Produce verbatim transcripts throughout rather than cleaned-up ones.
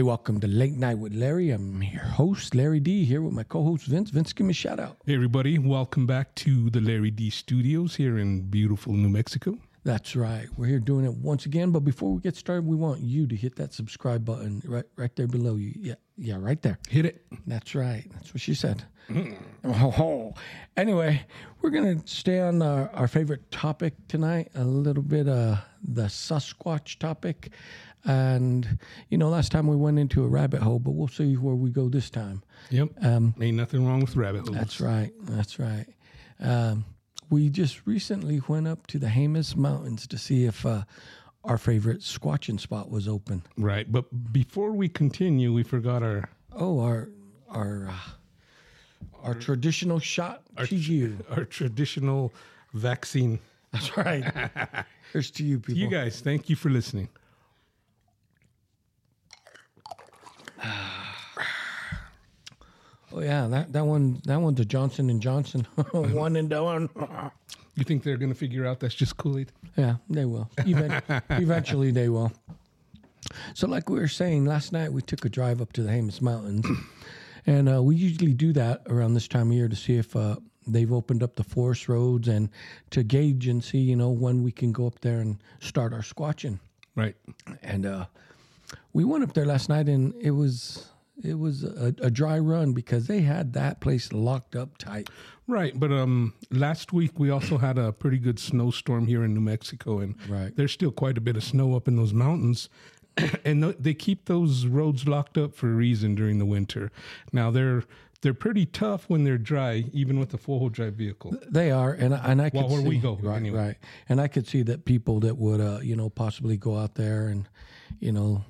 Hey, welcome to Late Night with Larry. I'm your host, Larry D, here with my co-host, Vince. Vince, give me a shout out. Hey, everybody. Welcome back to the Larry D Studios here in beautiful New Mexico. That's right. We're here doing it once again. But before we get started, we want you to hit that subscribe button right right there below you. Yeah, yeah, right there. Hit it. That's right. That's what she said. Mm. Anyway, we're going to stay on our, our favorite topic tonight, a little bit of the Sasquatch topic. And, you know, last time we went into a rabbit hole, but we'll see where we go this time. Yep. Um, Ain't nothing wrong with rabbit holes. That's right. That's right. Um, we just recently went up to the Hamas Mountains to see if uh, our favorite squatching spot was open. Right. But before we continue, we forgot our... Oh, our our uh, our, our traditional shot our to tr- you. Our traditional vaccine. That's right. Here's to you, people. To you guys, thank you for listening. Oh yeah, that, that one that one's a Johnson and Johnson. One and done. You think they're gonna figure out that's just Kool-Aid? Yeah, they will. Eventually, eventually they will. So, like we were saying last night, we took a drive up to the Hamas Mountains, and uh, we usually do that around this time of year to see if uh, they've opened up the forest roads and to gauge and see, you know, when we can go up there and start our squatching. Right. And uh, we went up there last night, and it was. It was a, a dry run because they had that place locked up tight. Right, but um, last week we also had a pretty good snowstorm here in New Mexico, and right. There's still quite a bit of snow up in those mountains, and th- they keep those roads locked up for a reason during the winter. Now, they're they're pretty tough when they're dry, even with a four-wheel drive vehicle. They are, and, and I could well, where see... where we go, right, anyway. Right, and I could see that people that would, uh, you know, possibly go out there and, you know...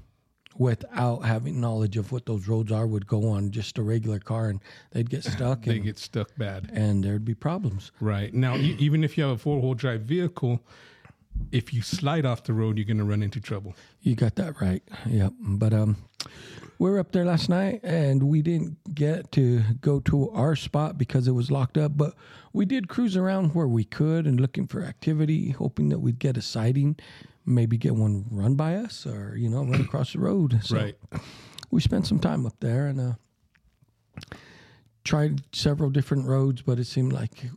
without having knowledge of what those roads are, would go on just a regular car, and they'd get stuck. They get stuck bad. And there'd be problems. Right. Now, e- even if you have a four-wheel drive vehicle, if you slide off the road, you're going to run into trouble. You got that right. Yep. But um, we were up there last night, and we didn't get to go to our spot because it was locked up. But we did cruise around where we could and looking for activity, hoping that we'd get a sighting. Maybe get one run by us or, you know, run across the road. So right. We spent some time up there and uh, tried several different roads, but it seemed like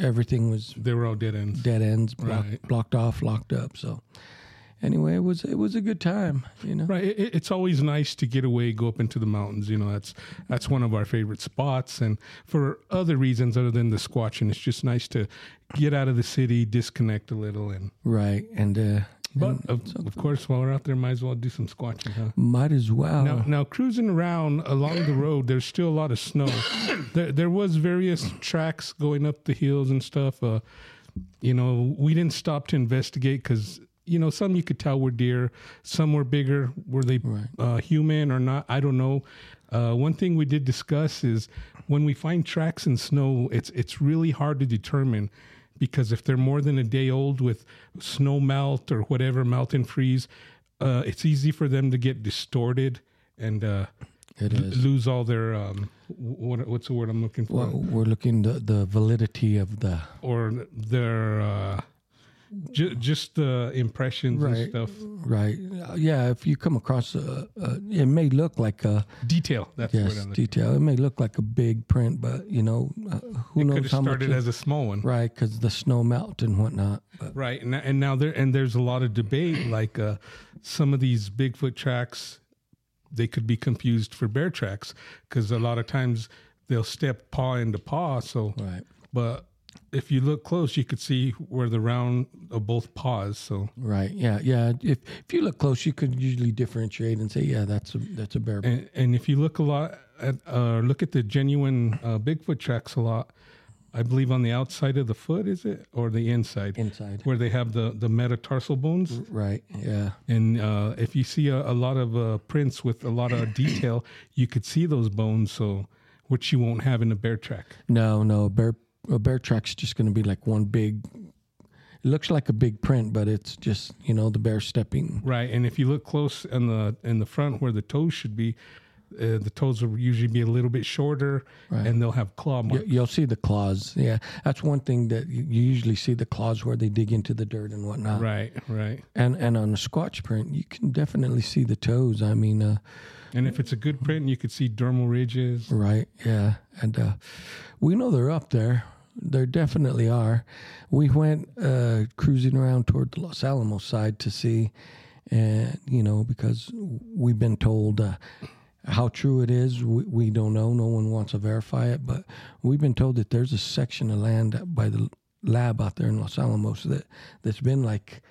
everything was... They were all dead ends. Dead ends, block, right. blocked off, locked up. So anyway, it was it was a good time, you know. Right. It, it's always nice to get away, go up into the mountains. You know, that's that's one of our favorite spots. And for other reasons other than the squatching, it's just nice to get out of the city, disconnect a little. and Right. And... uh But, of, of course, while we're out there, might as well do some squatching, huh? Might as well. Now, now cruising around along the road, there's still a lot of snow. there, there was various tracks going up the hills and stuff. Uh, you know, we didn't stop to investigate because, you know, some you could tell were deer. Some were bigger. Were they right. uh, human or not? I don't know. Uh, one thing we did discuss is when we find tracks in snow, it's it's really hard to determine. Because if they're more than a day old with snow melt or whatever, melt and freeze, uh, it's easy for them to get distorted and uh, it l- is. lose all their, um, what, what's the word I'm looking for? Well, we're looking the the validity of the... Or their, uh, ju- just the impressions right, and stuff. Right. Yeah, if you come across, a, a, it may look like a... Detail. That's yes, the word I'm detail. It may look like a big print, but, you know... Uh, Who it could have started much, as a small one, right? Because the snow melt and whatnot, but. Right? And and now there and there's a lot of debate. Like uh, some of these Bigfoot tracks, they could be confused for bear tracks because a lot of times they'll step paw into paw. So, right. But if you look close, you could see where the round of both paws. So, right? Yeah, yeah. If if you look close, you could usually differentiate and say, yeah, that's a that's a bear. And, and if you look a lot. At, uh, look at the genuine uh, Bigfoot tracks a lot. I believe on the outside of the foot, is it? Or the inside? Inside. Where they have the, the metatarsal bones. Right, yeah. And uh, if you see a, a lot of uh, prints with a lot of detail, you could see those bones, so which you won't have in a bear track. No, no. Bear, a bear track's just going to be like one big... It looks like a big print, but it's just, you know, the bear stepping. Right, and if you look close in the in the front where the toes should be, Uh, the toes will usually be a little bit shorter, right. and they'll have claw marks. You'll see the claws. Yeah, that's one thing that you usually see, the claws where they dig into the dirt and whatnot. Right, right. And and on a Squatch print, you can definitely see the toes. I mean, uh, and if it's a good print, you could see dermal ridges. Right. Yeah, and uh, we know they're up there. There definitely are. We went uh, cruising around toward the Los Alamos side to see, and you know, because we've been told. Uh, How true it is, we, we don't know. No one wants to verify it, but we've been told that there's a section of land by the lab out there in Los Alamos that, that's been like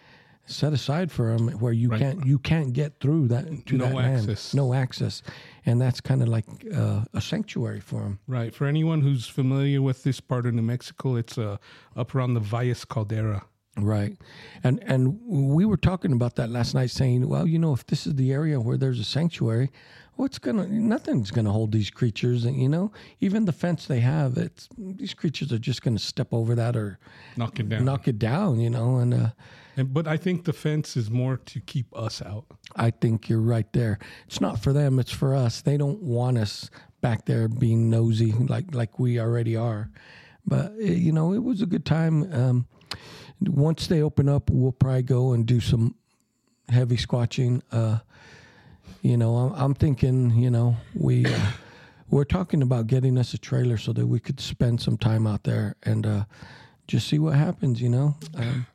set aside for them, where you right. can't you can't get through that to no that access. land. No access, and that's kind of like uh, a sanctuary for them. Right. For anyone who's familiar with this part of New Mexico, it's uh, up around the Valles Caldera. Right. And and we were talking about that last night, saying, well, you know, if this is the area where there's a sanctuary, what's gonna nothing's gonna hold these creatures, and you know, even the fence they have, it's these creatures are just gonna step over that or knock it down. Knock it down, you know, and uh and but I think the fence is more to keep us out. I think you're right there. It's not for them, it's for us. They don't want us back there being nosy like like we already are. But you know, it was a good time. Um Once they open up, we'll probably go and do some heavy squatching. Uh, you know, I'm, I'm thinking, you know, we, uh, we're talking about getting us a trailer so that we could spend some time out there and uh, just see what happens, you know. Um,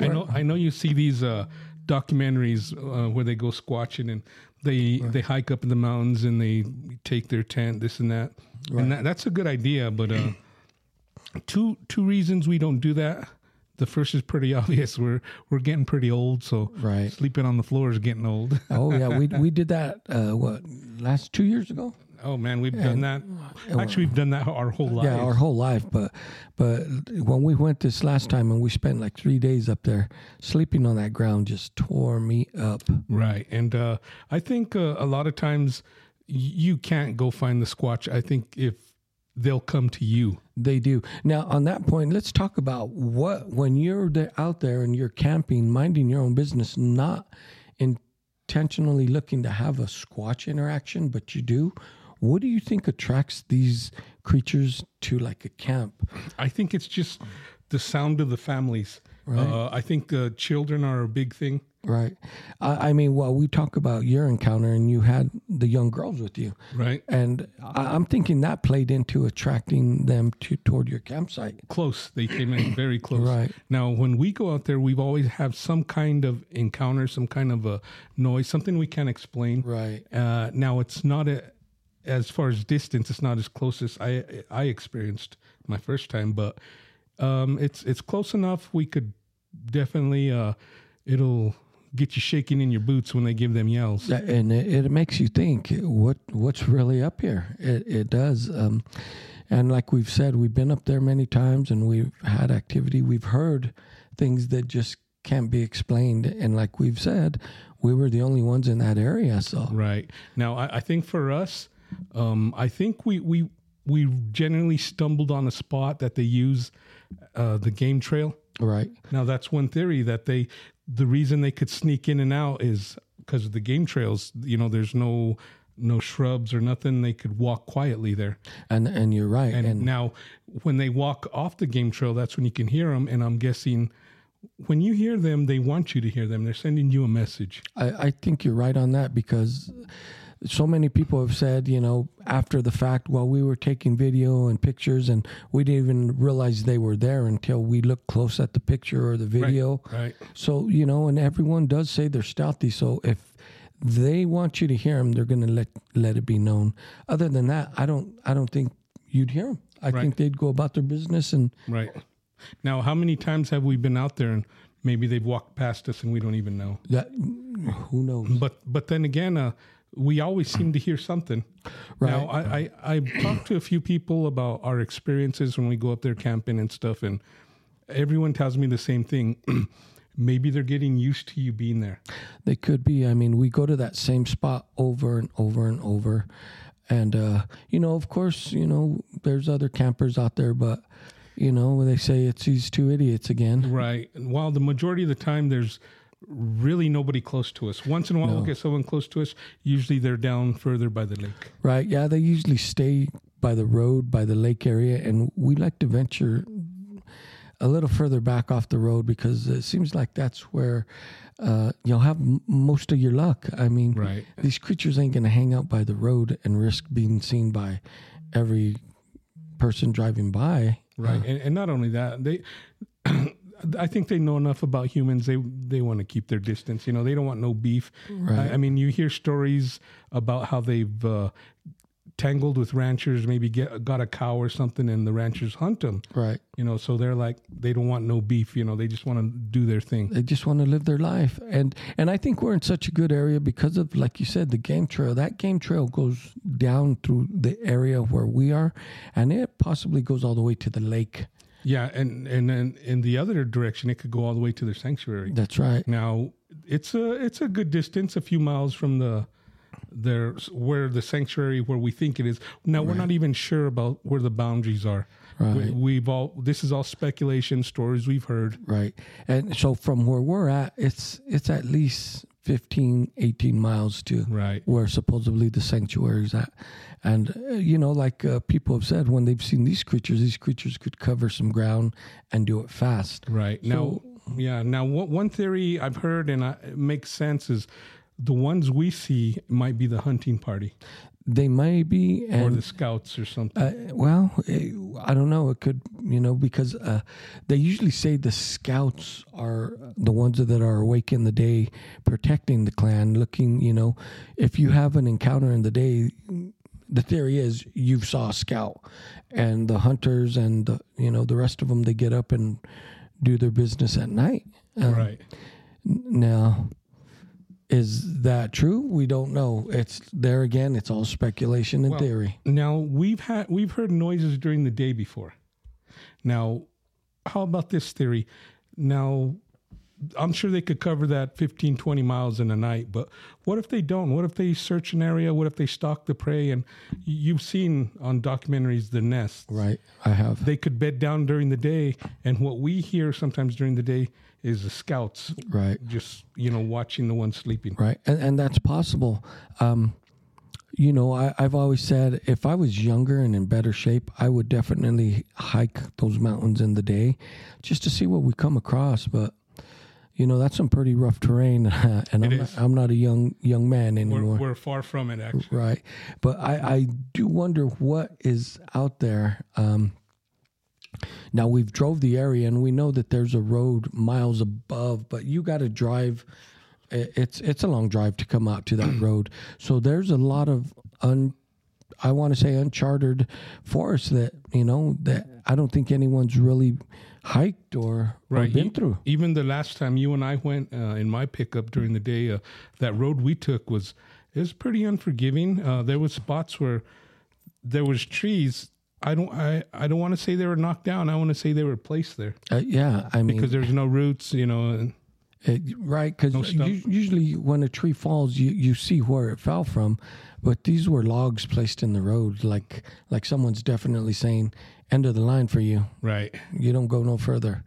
I know I know you see these uh, documentaries uh, where they go squatching and they, right. they hike up in the mountains and they take their tent, this and that. Right. And that, that's a good idea, but uh, two two reasons we don't do that. The first is pretty obvious. We're we're getting pretty old, so right. sleeping on the floor is getting old. Oh yeah, we we did that uh, what last two years ago. Oh man, we've and, done that. Actually, we've done that our whole life. Yeah, our whole life. But but when we went this last time and we spent like three days up there, sleeping on that ground just tore me up. Right, and uh, I think uh, a lot of times you can't go find the Squatch. I think if they'll come to you. They do. Now, on that point, let's talk about what, when you're there, out there and you're camping, minding your own business, not intentionally looking to have a Squatch interaction, but you do, what do you think attracts these creatures to like a camp? I think it's just the sound of the families. Right. Uh, I think uh, children are a big thing. Right. I, I mean, well, we talk about your encounter and you had the young girls with you. Right. And I, I'm thinking that played into attracting them to toward your campsite. Close. They came in very close. Right. Now, when we go out there, we've always have some kind of encounter, some kind of a noise, something we can't explain. Right. Uh, now, it's not a, as far as distance, it's not as close as I, I experienced my first time, but Um, it's it's close enough. We could definitely. Uh, it'll get you shaking in your boots when they give them yells, and it, it makes you think what what's really up here. It, it does. Um, and like we've said, we've been up there many times, and we've had activity. We've heard things that just can't be explained. And like we've said, we were the only ones in that area. So right now, I, I think for us, um, I think we we we generally stumbled on a spot that they use. Uh, the game trail. Right. Now that's one theory that they, the reason they could sneak in and out is because of the game trails. You know, there's no no shrubs or nothing. They could walk quietly there. And and you're right. And, and now when they walk off the game trail, that's when you can hear them. And I'm guessing when you hear them, they want you to hear them. They're sending you a message. I, I think you're right on that because so many people have said, you know, after the fact, well, we were taking video and pictures and we didn't even realize they were there until we looked close at the picture or the video. Right, right. So, you know, and everyone does say they're stealthy. So if they want you to hear them, they're going to let, let it be known. Other than that, I don't, I don't think you'd hear them. I right. think they'd go about their business. And right. Now, how many times have we been out there and maybe they've walked past us and we don't even know? That, who knows? But, but then again, uh, we always seem to hear something. Right. Now, I, I, I've talked to a few people about our experiences when we go up there camping and stuff, and everyone tells me the same thing. Maybe they're getting used to you being there. They could be. I mean, we go to that same spot over and over and over. And, uh, you know, of course, you know, there's other campers out there, but, you know, they say it's these two idiots again. Right. And while the majority of the time there's really nobody close to us. Once in a while, no. We'll get someone close to us. Usually they're down further by the lake. Right, yeah, they usually stay by the road, by the lake area, and we like to venture a little further back off the road because it seems like that's where uh, you'll have m- most of your luck. I mean, right. These creatures ain't going to hang out by the road and risk being seen by every person driving by. Right, uh, and, and not only that, they... I think they know enough about humans. They they want to keep their distance. You know, they don't want no beef. Right. I, I mean, you hear stories about how they've uh, tangled with ranchers, maybe get got a cow or something, and the ranchers hunt them. Right. You know, so they're like, they don't want no beef. You know, they just want to do their thing. They just want to live their life. And and I think we're in such a good area because of, like you said, the game trail. That game trail goes down through the area where we are, and it possibly goes all the way to the lake. Yeah, and and then in the other direction, it could go all the way to their sanctuary. That's right. Now it's a it's a good distance, a few miles from the their where the sanctuary where we think it is. Now right. We're not even sure about where the boundaries are. Right. We, we've all this is all speculation, stories we've heard. Right, and so from where we're at, it's it's at least fifteen, eighteen miles to right. where supposedly the sanctuary is at. And, uh, you know, like uh, people have said, when they've seen these creatures, these creatures could cover some ground and do it fast. Right. So, now, yeah. Now, w- one theory I've heard, and I, it makes sense, is the ones we see might be the hunting party. They may be. And, or the scouts or something. Uh, well, it, I don't know. It could, you know, because uh, they usually say the scouts are the ones that are awake in the day, protecting the clan, looking, you know. If you have an encounter in the day, the theory is you saw a scout. And the hunters and, the, you know, the rest of them, they get up and do their business at night. Um, right. Now... Is that true? We don't know. It's there again. It's all speculation and well, theory. Now we've had we've heard noises during the day before. Now, how about this theory? Now, I'm sure they could cover that fifteen, twenty miles in a night, but what if they don't? What if they search an area? What if they stalk the prey? And you've seen on documentaries the nests. Right, I have. They could bed down during the day, and what we hear sometimes during the day is the scouts, right? Just, you know, watching the one sleeping. Right, and, and that's possible. Um, you know, I, I've always said if I was younger and in better shape, I would definitely hike those mountains in the day just to see what we come across. But, you know, that's some pretty rough terrain, and I'm not, I'm not a young young man anymore. We're, we're far from it, actually. Right, but I, I do wonder what is out there. Um Now, we've drove the area, and we know that there's a road miles above, but you got to drive. It's it's a long drive to come out to that road. So there's a lot of, un, I want to say, uncharted forest that, you know, that I don't think anyone's really hiked or, right. or been through. Even the last time you and I went uh, in my pickup during the day, uh, that road we took was, it was pretty unforgiving. Uh, there was spots where there was trees. I don't. I, I don't want to say they were knocked down. I want to say they were placed there. Uh, yeah, I mean, because there's no roots, you know. And it, right, because no u- usually when a tree falls, you, you see where it fell from, but these were logs placed in the road, like like someone's definitely saying, end of the line for you. Right. You don't go no further.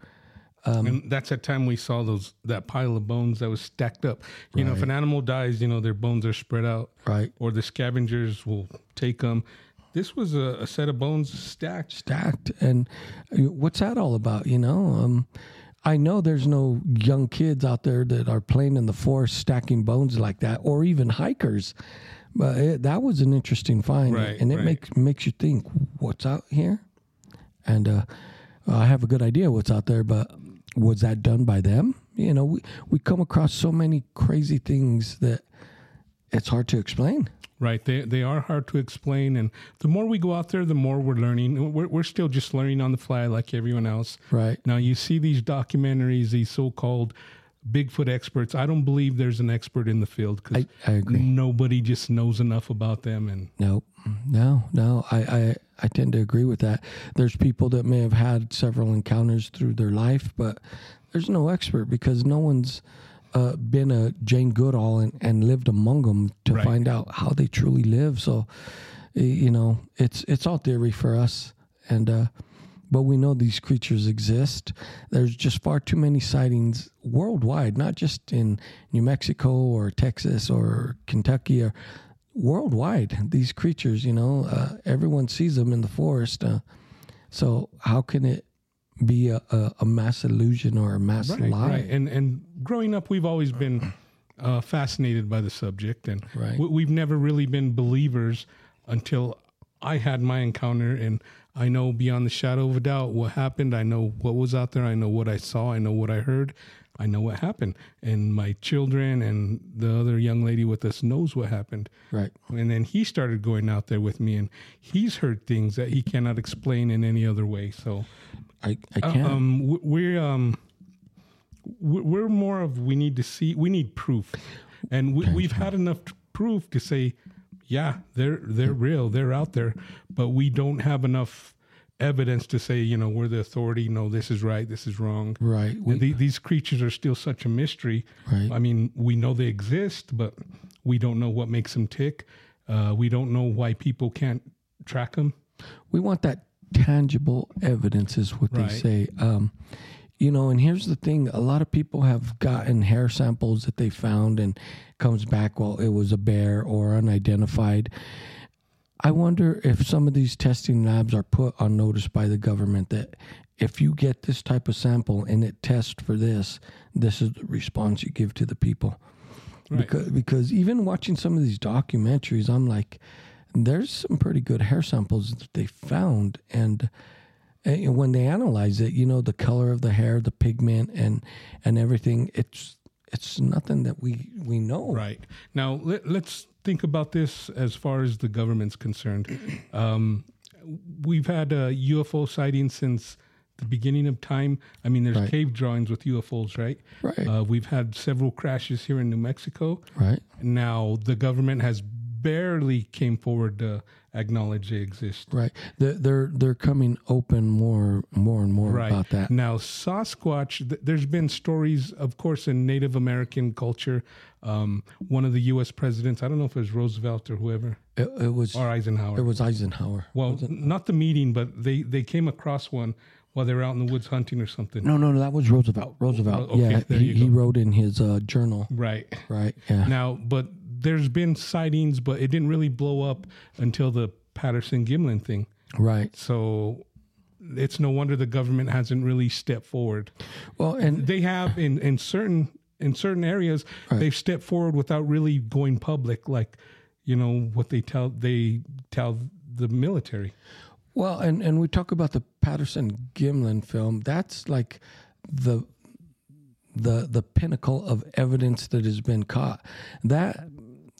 Um, and that's the time we saw those that pile of bones that was stacked up. You right. know, if an animal dies, you know their bones are spread out. Right. Or the scavengers will take them. This was a, a set of bones stacked. Stacked. And what's that all about, you know? Um, I know there's no young kids out there that are playing in the forest stacking bones like that, or even hikers. But it, that was an interesting find. Right, and it right. makes makes you think, what's out here? And uh, I have a good idea what's out there, but was that done by them? You know, we, we come across so many crazy things that it's hard to explain. Right. They they are hard to explain. And the more we go out there, the more we're learning. We're we're still just learning on the fly like everyone else. Right. Now, you see these documentaries, these so-called Bigfoot experts. I don't believe there's an expert in the field because nobody just knows enough about them. And no, no, no. I, I, I tend to agree with that. There's people that may have had several encounters through their life, but there's no expert because no one's... Uh, been a Jane Goodall and, and lived among them to right. find out how they truly live. So, you know, it's it's all theory for us. And uh, But we know these creatures exist. There's just far too many sightings worldwide, not just in New Mexico or Texas or Kentucky, or worldwide. These creatures, you know, uh, everyone sees them in the forest. Uh, so how can it be a, a, a mass illusion or a mass right, lie? Right. And, and growing up, we've always been uh, fascinated by the subject. And right. we, we've never really been believers until I had my encounter, and I know beyond the shadow of a doubt what happened. I know what was out there. I know what I saw. I know what I heard. I know what happened. And my children and the other young lady with us knows what happened. Right. And then he started going out there with me, and he's heard things that he cannot explain in any other way. So I, I can't. Um, we're, um, we're more of we need to see. We need proof. And we, we've had enough proof to say, yeah, they're they're real. They're out there, but we don't have enough evidence to say, you know, we're the authority. No, this is right. This is wrong. Right. We, the, these creatures are still such a mystery. Right. I mean, we know they exist, but we don't know what makes them tick. Uh, we don't know why people can't track them. We want that tangible evidence, is what right. they say. Um, you know, and here's the thing. A lot of people have gotten hair samples that they found, and comes back, well, it was a bear or unidentified. I wonder if some of these testing labs are put on notice by the government that if you get this type of sample and it tests for this, this is the response you give to the people. Right. Because, because even watching some of these documentaries, I'm like, there's some pretty good hair samples that they found, and... and when they analyze it, you know, the color of the hair, the pigment, and and everything, it's it's nothing that we, we know. Right. Now, let, let's think about this as far as the government's concerned. Um, we've had uh, U F O sightings since the beginning of time. I mean, there's right. cave drawings with U F Os, right? Right. Uh, we've had several crashes here in New Mexico. Right. Now, the government has barely came forward to acknowledge they exist. Right. They're, they're, they're coming open more, more and more right. about that. Now, Sasquatch, th- there's been stories, of course, in Native American culture. Um, one of the U S presidents, I don't know if it was Roosevelt or whoever. It, it was. Or Eisenhower. It was Eisenhower. Well, was it? Not the meeting, but they, they came across one while they were out in the woods hunting or something. No, no, no, that was Roosevelt. Roosevelt. Okay, yeah, there he, you go. He wrote in his uh, journal. Right. Right, yeah. Now, but... there's been sightings, but it didn't really blow up until the Patterson-Gimlin thing. Right. So it's no wonder the government hasn't really stepped forward. Well, and they have in, in certain in certain areas, right. they've stepped forward without really going public, like, you know, what they tell they tell the military. Well, and, and we talk about the Patterson-Gimlin film. That's like the the the pinnacle of evidence that has been caught. That...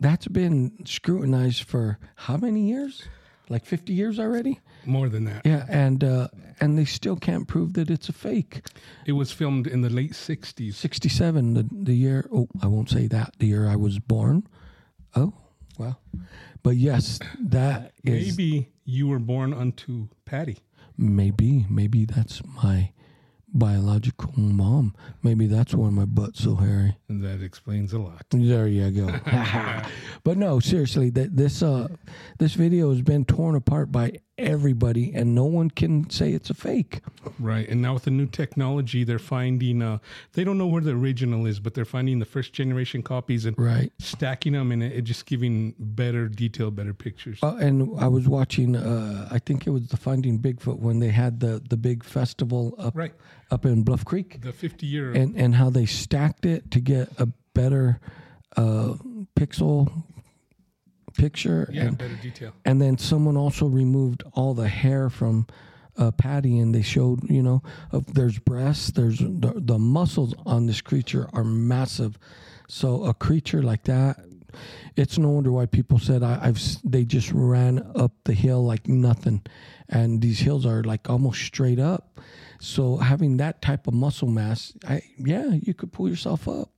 that's been scrutinized for how many years? Like fifty years already? More than that. Yeah, and uh, and they still can't prove that it's a fake. It was filmed in the late sixties. sixty-seven, the, the year... oh, I won't say that. The year I was born. Oh, well. But yes, that is... maybe you were born unto Patty. Maybe. Maybe that's my... biological mom. Maybe that's why my butt's so hairy. And that explains a lot. There you go. But no, seriously, th- this uh, this video has been torn apart by everybody, and no one can say it's a fake. Right, and now with the new technology, they're finding, uh, they don't know where the original is, but they're finding the first generation copies and right. stacking them, and it, it just giving better detail, better pictures. Uh, and I was watching, uh, I think it was the Finding Bigfoot when they had the, the big festival up. Right. Up in Bluff Creek, the fifty year and and how they stacked it to get a better uh, pixel picture, yeah, and better detail. And then someone also removed all the hair from uh, Patty, and they showed, you know, uh, there's breasts, there's the, the muscles on this creature are massive. So a creature like that, it's no wonder why people said I, I've they just ran up the hill like nothing, and these hills are like almost straight up. So having that type of muscle mass, I, yeah, you could pull yourself up.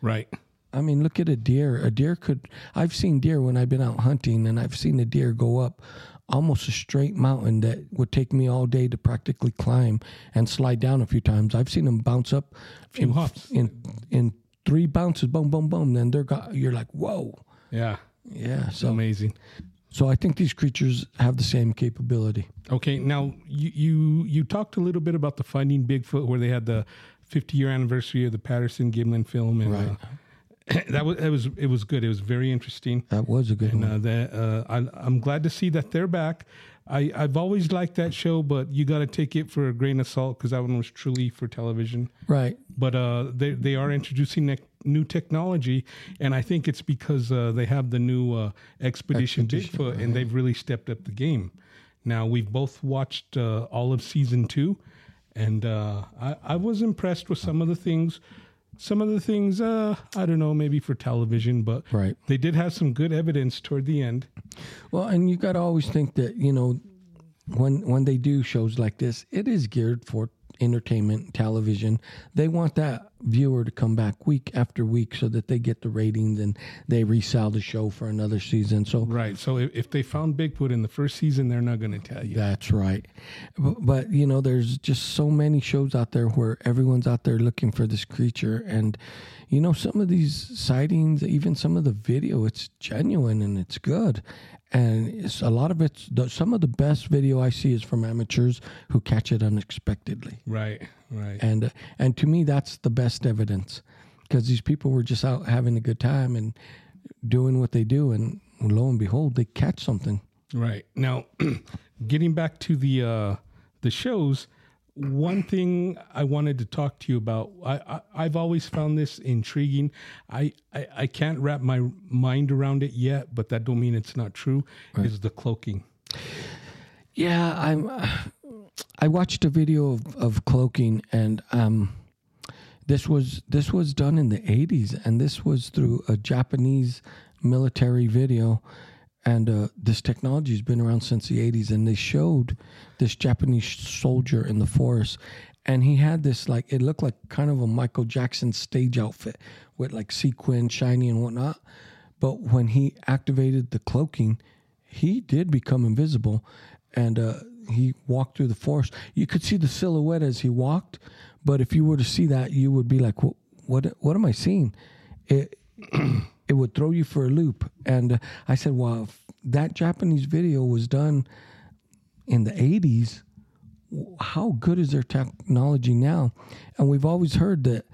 Right. I mean, look at a deer. A deer could, I've seen deer when I've been out hunting, and I've seen a deer go up almost a straight mountain that would take me all day to practically climb and slide down a few times. I've seen them bounce up a few in, hops. in in three bounces, boom, boom, boom. Then they're got, you're like, whoa. Yeah. Yeah. So amazing. So I think these creatures have the same capability. Okay. Now, you you, you talked a little bit about the Finding Bigfoot, where they had the fifty-year anniversary of the Patterson-Gimlin film. And, right. Uh, that was it was it was good. It was very interesting. That was a good and, one. Uh, that, uh, I, I'm glad to see that they're back. I, I've always liked that show, but you got to take it for a grain of salt because that one was truly for television. Right. But uh, they, they are introducing ne- new technology, and I think it's because uh, they have the new uh, Expedition, Expedition Bigfoot, right. and they've really stepped up the game. Now, we've both watched uh, all of season two, and uh, I, I was impressed with some of the things. Some of the things, uh, I don't know, maybe for television, but right. they did have some good evidence toward the end. Well, and you got to always think that, you know, when when they do shows like this, it is geared for entertainment, television. They want that viewer to come back week after week so that they get the ratings and they resell the show for another season. So right. So if, if they found Bigfoot in the first season, they're not going to tell you. That's right. But, but, you know, there's just so many shows out there where everyone's out there looking for this creature. And, you know, some of these sightings, even some of the video, it's genuine and it's good. And it's a lot of it's the, some of the best video I see is from amateurs who catch it unexpectedly. Right, right. And uh, and to me, that's the best evidence because these people were just out having a good time and doing what they do, and lo and behold, they catch something. Right. Now, getting back to the uh, the shows, one thing I wanted to talk to you about, I, I, I've always found this intriguing. I, I, I can't wrap my mind around it yet, but that don't mean it's not true, right. is the cloaking. Yeah, I'm, uh, I watched a video of, of cloaking, and um, this was this was done in the eighties, and this was through a Japanese military video. And uh, this technology has been around since the eighties, and they showed this Japanese soldier in the forest, and he had this, like, it looked like kind of a Michael Jackson stage outfit with, like, sequin, shiny and whatnot. But when he activated the cloaking, he did become invisible, and uh, he walked through the forest. You could see the silhouette as he walked, but if you were to see that, you would be like, what, what, what am I seeing? It... It would throw you for a loop. And uh, I said, well, if that Japanese video was done in the eighties, how good is their technology now? And we've always heard that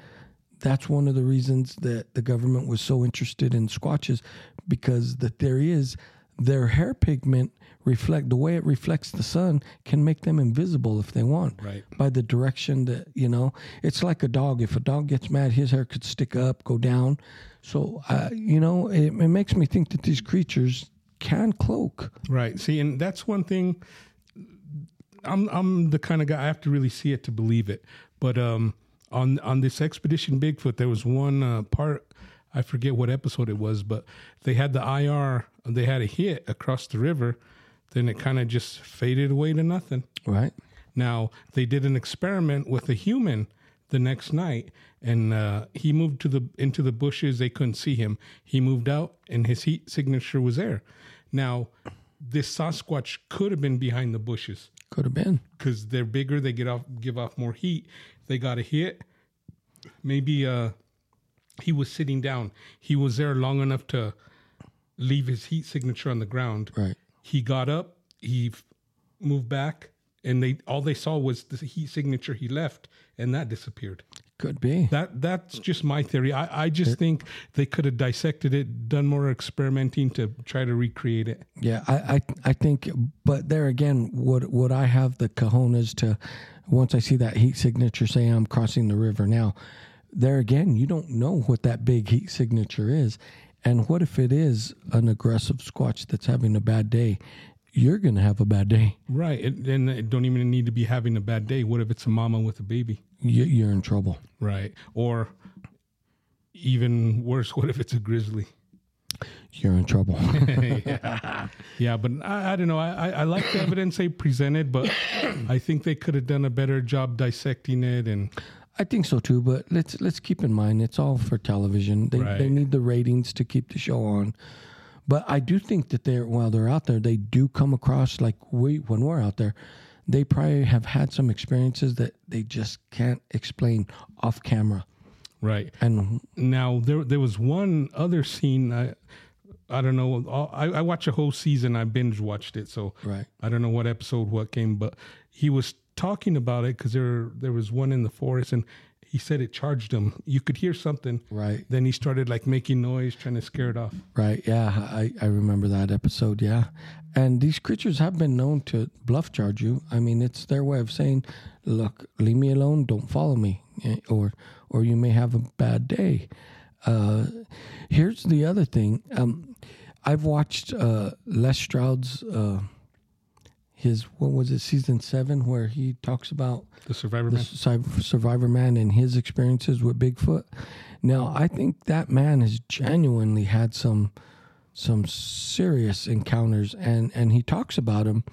that's one of the reasons that the government was so interested in squatches, because the theory is their hair pigment, reflect the way it reflects the sun, can make them invisible if they want. Right. By the direction that, you know, it's like a dog. If a dog gets mad, his hair could stick up, go down. So, uh, you know, it, it makes me think that these creatures can cloak. Right. See, and that's one thing. I'm I'm the kind of guy, I have to really see it to believe it. But um, on on this Expedition Bigfoot, there was one uh, part, I forget what episode it was, but they had the I R, they had a hit across the river. Then it kind of just faded away to nothing. Right. Now, they did an experiment with a human the next night, and uh, he moved to the into the bushes. They couldn't see him. He moved out, and his heat signature was there. Now, this Sasquatch could have been behind the bushes. Could have been. Because they're bigger. They get off, give off more heat. They got a hit. Maybe uh, he was sitting down. He was there long enough to leave his heat signature on the ground. Right. He got up, he moved back, and they all they saw was the heat signature he left, and that disappeared. Could be. That That's just my theory. I, I just it, think they could have dissected it, done more experimenting to try to recreate it. Yeah, I I, I think, but there again, would, would I have the cojones to, once I see that heat signature, say I'm crossing the river now? There again, you don't know what that big heat signature is. And what if it is an aggressive squatch that's having a bad day? You're going to have a bad day. Right. It, and it don't even need to be having a bad day. What if it's a mama with a baby? You, you're in trouble. Right. Or even worse, what if it's a grizzly? You're in trouble. yeah. yeah, but I, I don't know. I, I, I like the evidence they presented, but I think they could have done a better job dissecting it and... I think so too, but let's let's keep in mind it's all for television. They right. they need the ratings to keep the show on. But I do think that they're while they're out there, they do come across like we when we're out there, they probably have had some experiences that they just can't explain off camera. Right. And now there there was one other scene I I don't know. All, I, I watched a whole season. I binge watched it. So right. I don't know what episode, what came, but he was talking about it because there, there was one in the forest and he said it charged him. You could hear something. Right. Then he started like making noise, trying to scare it off. Right. Yeah. I, I remember that episode. Yeah. And these creatures have been known to bluff charge you. I mean, it's their way of saying, look, leave me alone. Don't follow me. Or, or you may have a bad day. Uh, here's the other thing. Um, I've watched uh, Les Stroud's, uh, his, what was it, season seven, where he talks about the Survivor the Man. Su- Survivor Man and his experiences with Bigfoot. Now, I think that man has genuinely had some some serious encounters, and, and he talks about them.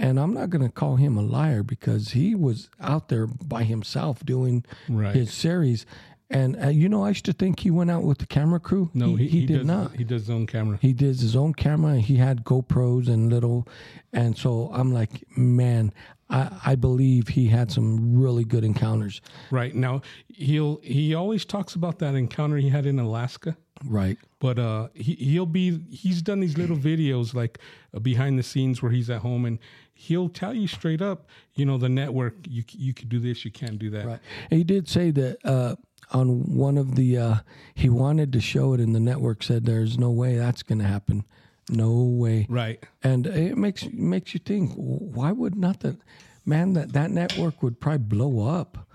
And I'm not going to call him a liar because he was out there by himself doing right. his series. And, uh, you know, I used to think he went out with the camera crew. No, he, he, he did does, not. He does his own camera. He did his own camera. And he had GoPros and little. And so I'm like, man, I, I believe he had some really good encounters. Right. Now, he'll he always talks about that encounter he had in Alaska. Right. But uh, he, he'll be, he's done these little videos like uh, behind the scenes where he's at home and he'll tell you straight up, you know, the network, you, you could do this, you can't do that. Right. And he did say that, uh, on one of the, uh, he wanted to show it, and the network said, "There's no way that's going to happen, no way." Right, and it makes makes you think. Why would not the man that that network would probably blow up,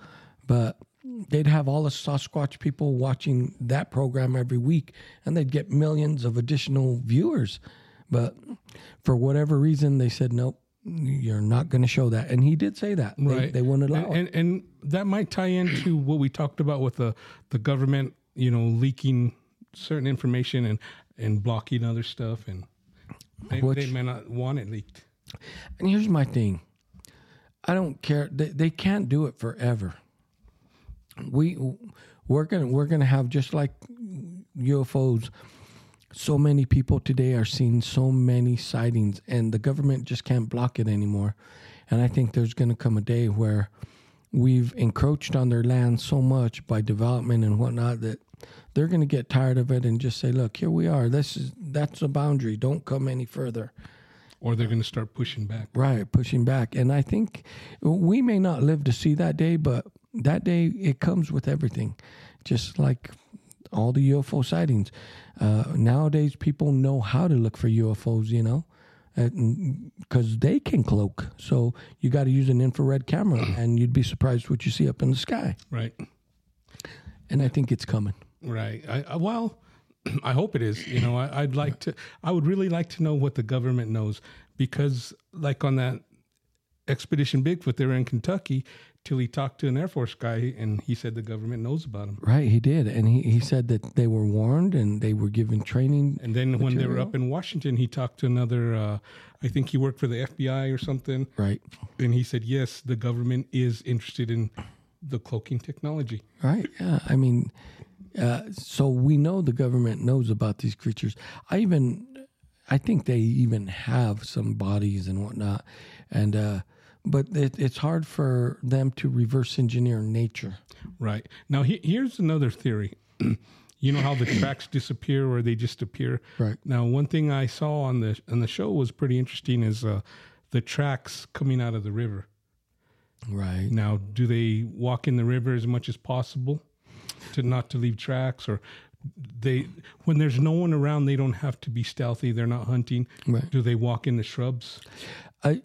but they'd have all the Sasquatch people watching that program every week, and they'd get millions of additional viewers. But for whatever reason, they said nope. You're not going to show that. And he did say that. Right. They, they wouldn't allow and, it. And, and that might tie into what we talked about with the, the government, you know, leaking certain information and, and blocking other stuff. And they, Which, they may not want it leaked. And here's my thing. I don't care. They, they can't do it forever. We, we're going we're going to have, just like U F Os, so many people today are seeing so many sightings, and the government just can't block it anymore. And I think there's going to come a day where we've encroached on their land so much by development and whatnot that they're going to get tired of it and just say, look, here we are. This is, that's a boundary. Don't come any further. Or they're going to start pushing back. Right, pushing back. And I think we may not live to see that day, but that day it comes with everything, just like all the U F O sightings. Uh, nowadays, people know how to look for U F Os, you know, because they can cloak. So you got to use an infrared camera, and you'd be surprised what you see up in the sky. Right. And I think it's coming. Right. I, I, well, I hope it is. You know, I, I'd like to, I would really like to know what the government knows, because like on that Expedition Bigfoot, they were in Kentucky till he talked to an Air Force guy, and he said the government knows about him. Right, he did. And he, he said that they were warned and they were given training. And then material. When they were up in Washington, he talked to another, uh, I think he worked for the F B I or something. Right. And he said, yes, the government is interested in the cloaking technology. Right, yeah. I mean, uh, so we know the government knows about these creatures. I even, I think they even have some bodies and whatnot. And, uh, But it, it's hard for them to reverse engineer nature. Right. Now, he, here's another theory. You know how the tracks disappear or they just appear? Right. Now, one thing I saw on the on the show was pretty interesting is uh, the tracks coming out of the river. Right. Now, do they walk in the river as much as possible to not to leave tracks? Or they when there's no one around, they don't have to be stealthy. They're not hunting. Right. Do they walk in the shrubs? I...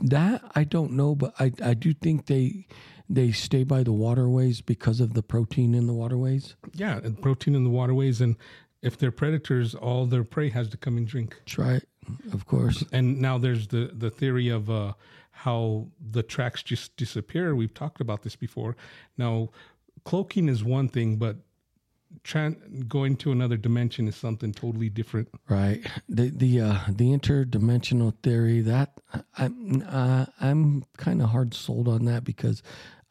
That I don't know, but I, I do think they they stay by the waterways because of the protein in the waterways. Yeah, and protein in the waterways, and if they're predators, all their prey has to come and drink. That's right, of course. And now there's the, the theory of uh, how the tracks just disappear. We've talked about this before. Now, cloaking is one thing, but Tran- going to another dimension is something totally different. Right. The the uh, the interdimensional theory, that I'm uh, I'm kind of hard sold on that, because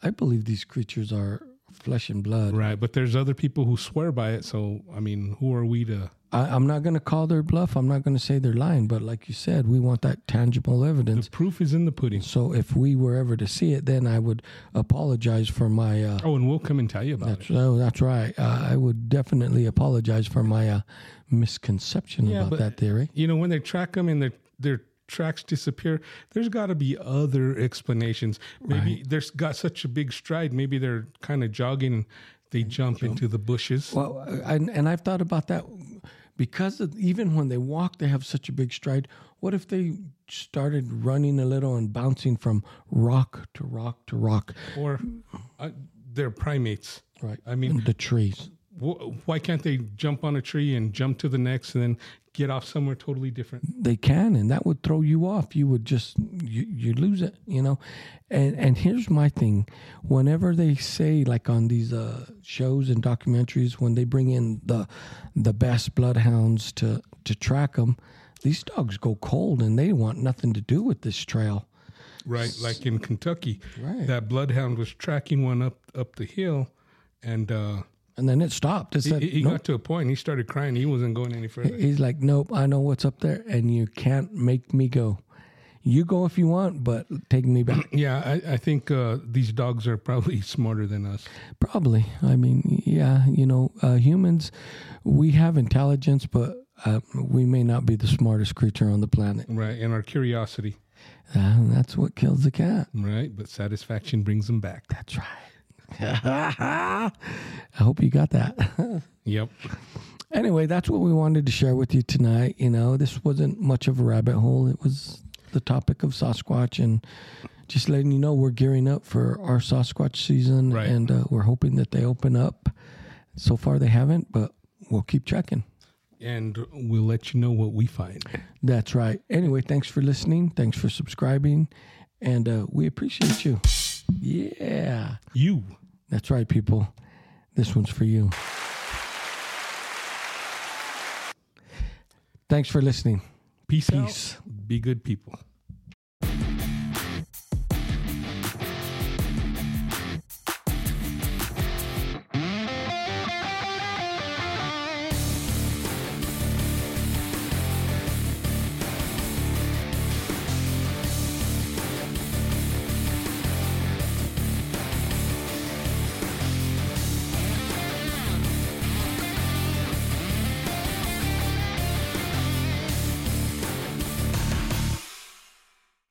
I believe these creatures are flesh and blood. Right. But there's other people who swear by it. So I mean, who are we to? I, I'm not going to call their bluff. I'm not going to say they're lying. But like you said, we want that tangible evidence. The proof is in the pudding. So if we were ever to see it, then I would apologize for my... Uh, oh, and we'll come and tell you about that's, it. Oh, that's right. Uh, I would definitely apologize for my uh, misconception yeah, about but, that theory. You know, when they track them and their their tracks disappear, there's got to be other explanations. Maybe right. there's got such a big stride. Maybe they're kind of jogging. They jump, jump into the bushes. Well, I, and I've thought about that because of, even when they walk, they have such a big stride. What if they started running a little and bouncing from rock to rock to rock? Or uh, they're primates. Right. I mean, and the trees. Why can't they jump on a tree and jump to the next and then get off somewhere totally different? They can, and that would throw you off. You would just, you, you lose it, you know. And and here's my thing. Whenever they say, like on these uh, shows and documentaries, when they bring in the the best bloodhounds to, to track them, these dogs go cold and they want nothing to do with this trail. Right, like in Kentucky. Right. That bloodhound was tracking one up, up the hill and... uh And then it stopped. It said, he he nope. got to a point. He started crying. He wasn't going any further. He's like, nope, I know what's up there, and you can't make me go. You go if you want, but take me back. Yeah, I, I think uh, these dogs are probably smarter than us. Probably. I mean, yeah, you know, uh, humans, we have intelligence, but uh, we may not be the smartest creature on the planet. Right, and our curiosity. Uh, that's what kills the cat. Right, but satisfaction brings them back. That's right. I hope you got that. Yep. Anyway, that's what we wanted to share with you tonight. You know, this wasn't much of a rabbit hole. It was the topic of Sasquatch and just letting you know we're gearing up for our Sasquatch season. Right. And uh, we're hoping that they open up. So far they haven't, but we'll keep checking. And we'll let you know what we find. That's right. Anyway, thanks for listening. Thanks for subscribing. And uh, we appreciate you. Yeah. You. That's right, people. This one's for you. Thanks for listening. Peace, Peace. out. Be good people.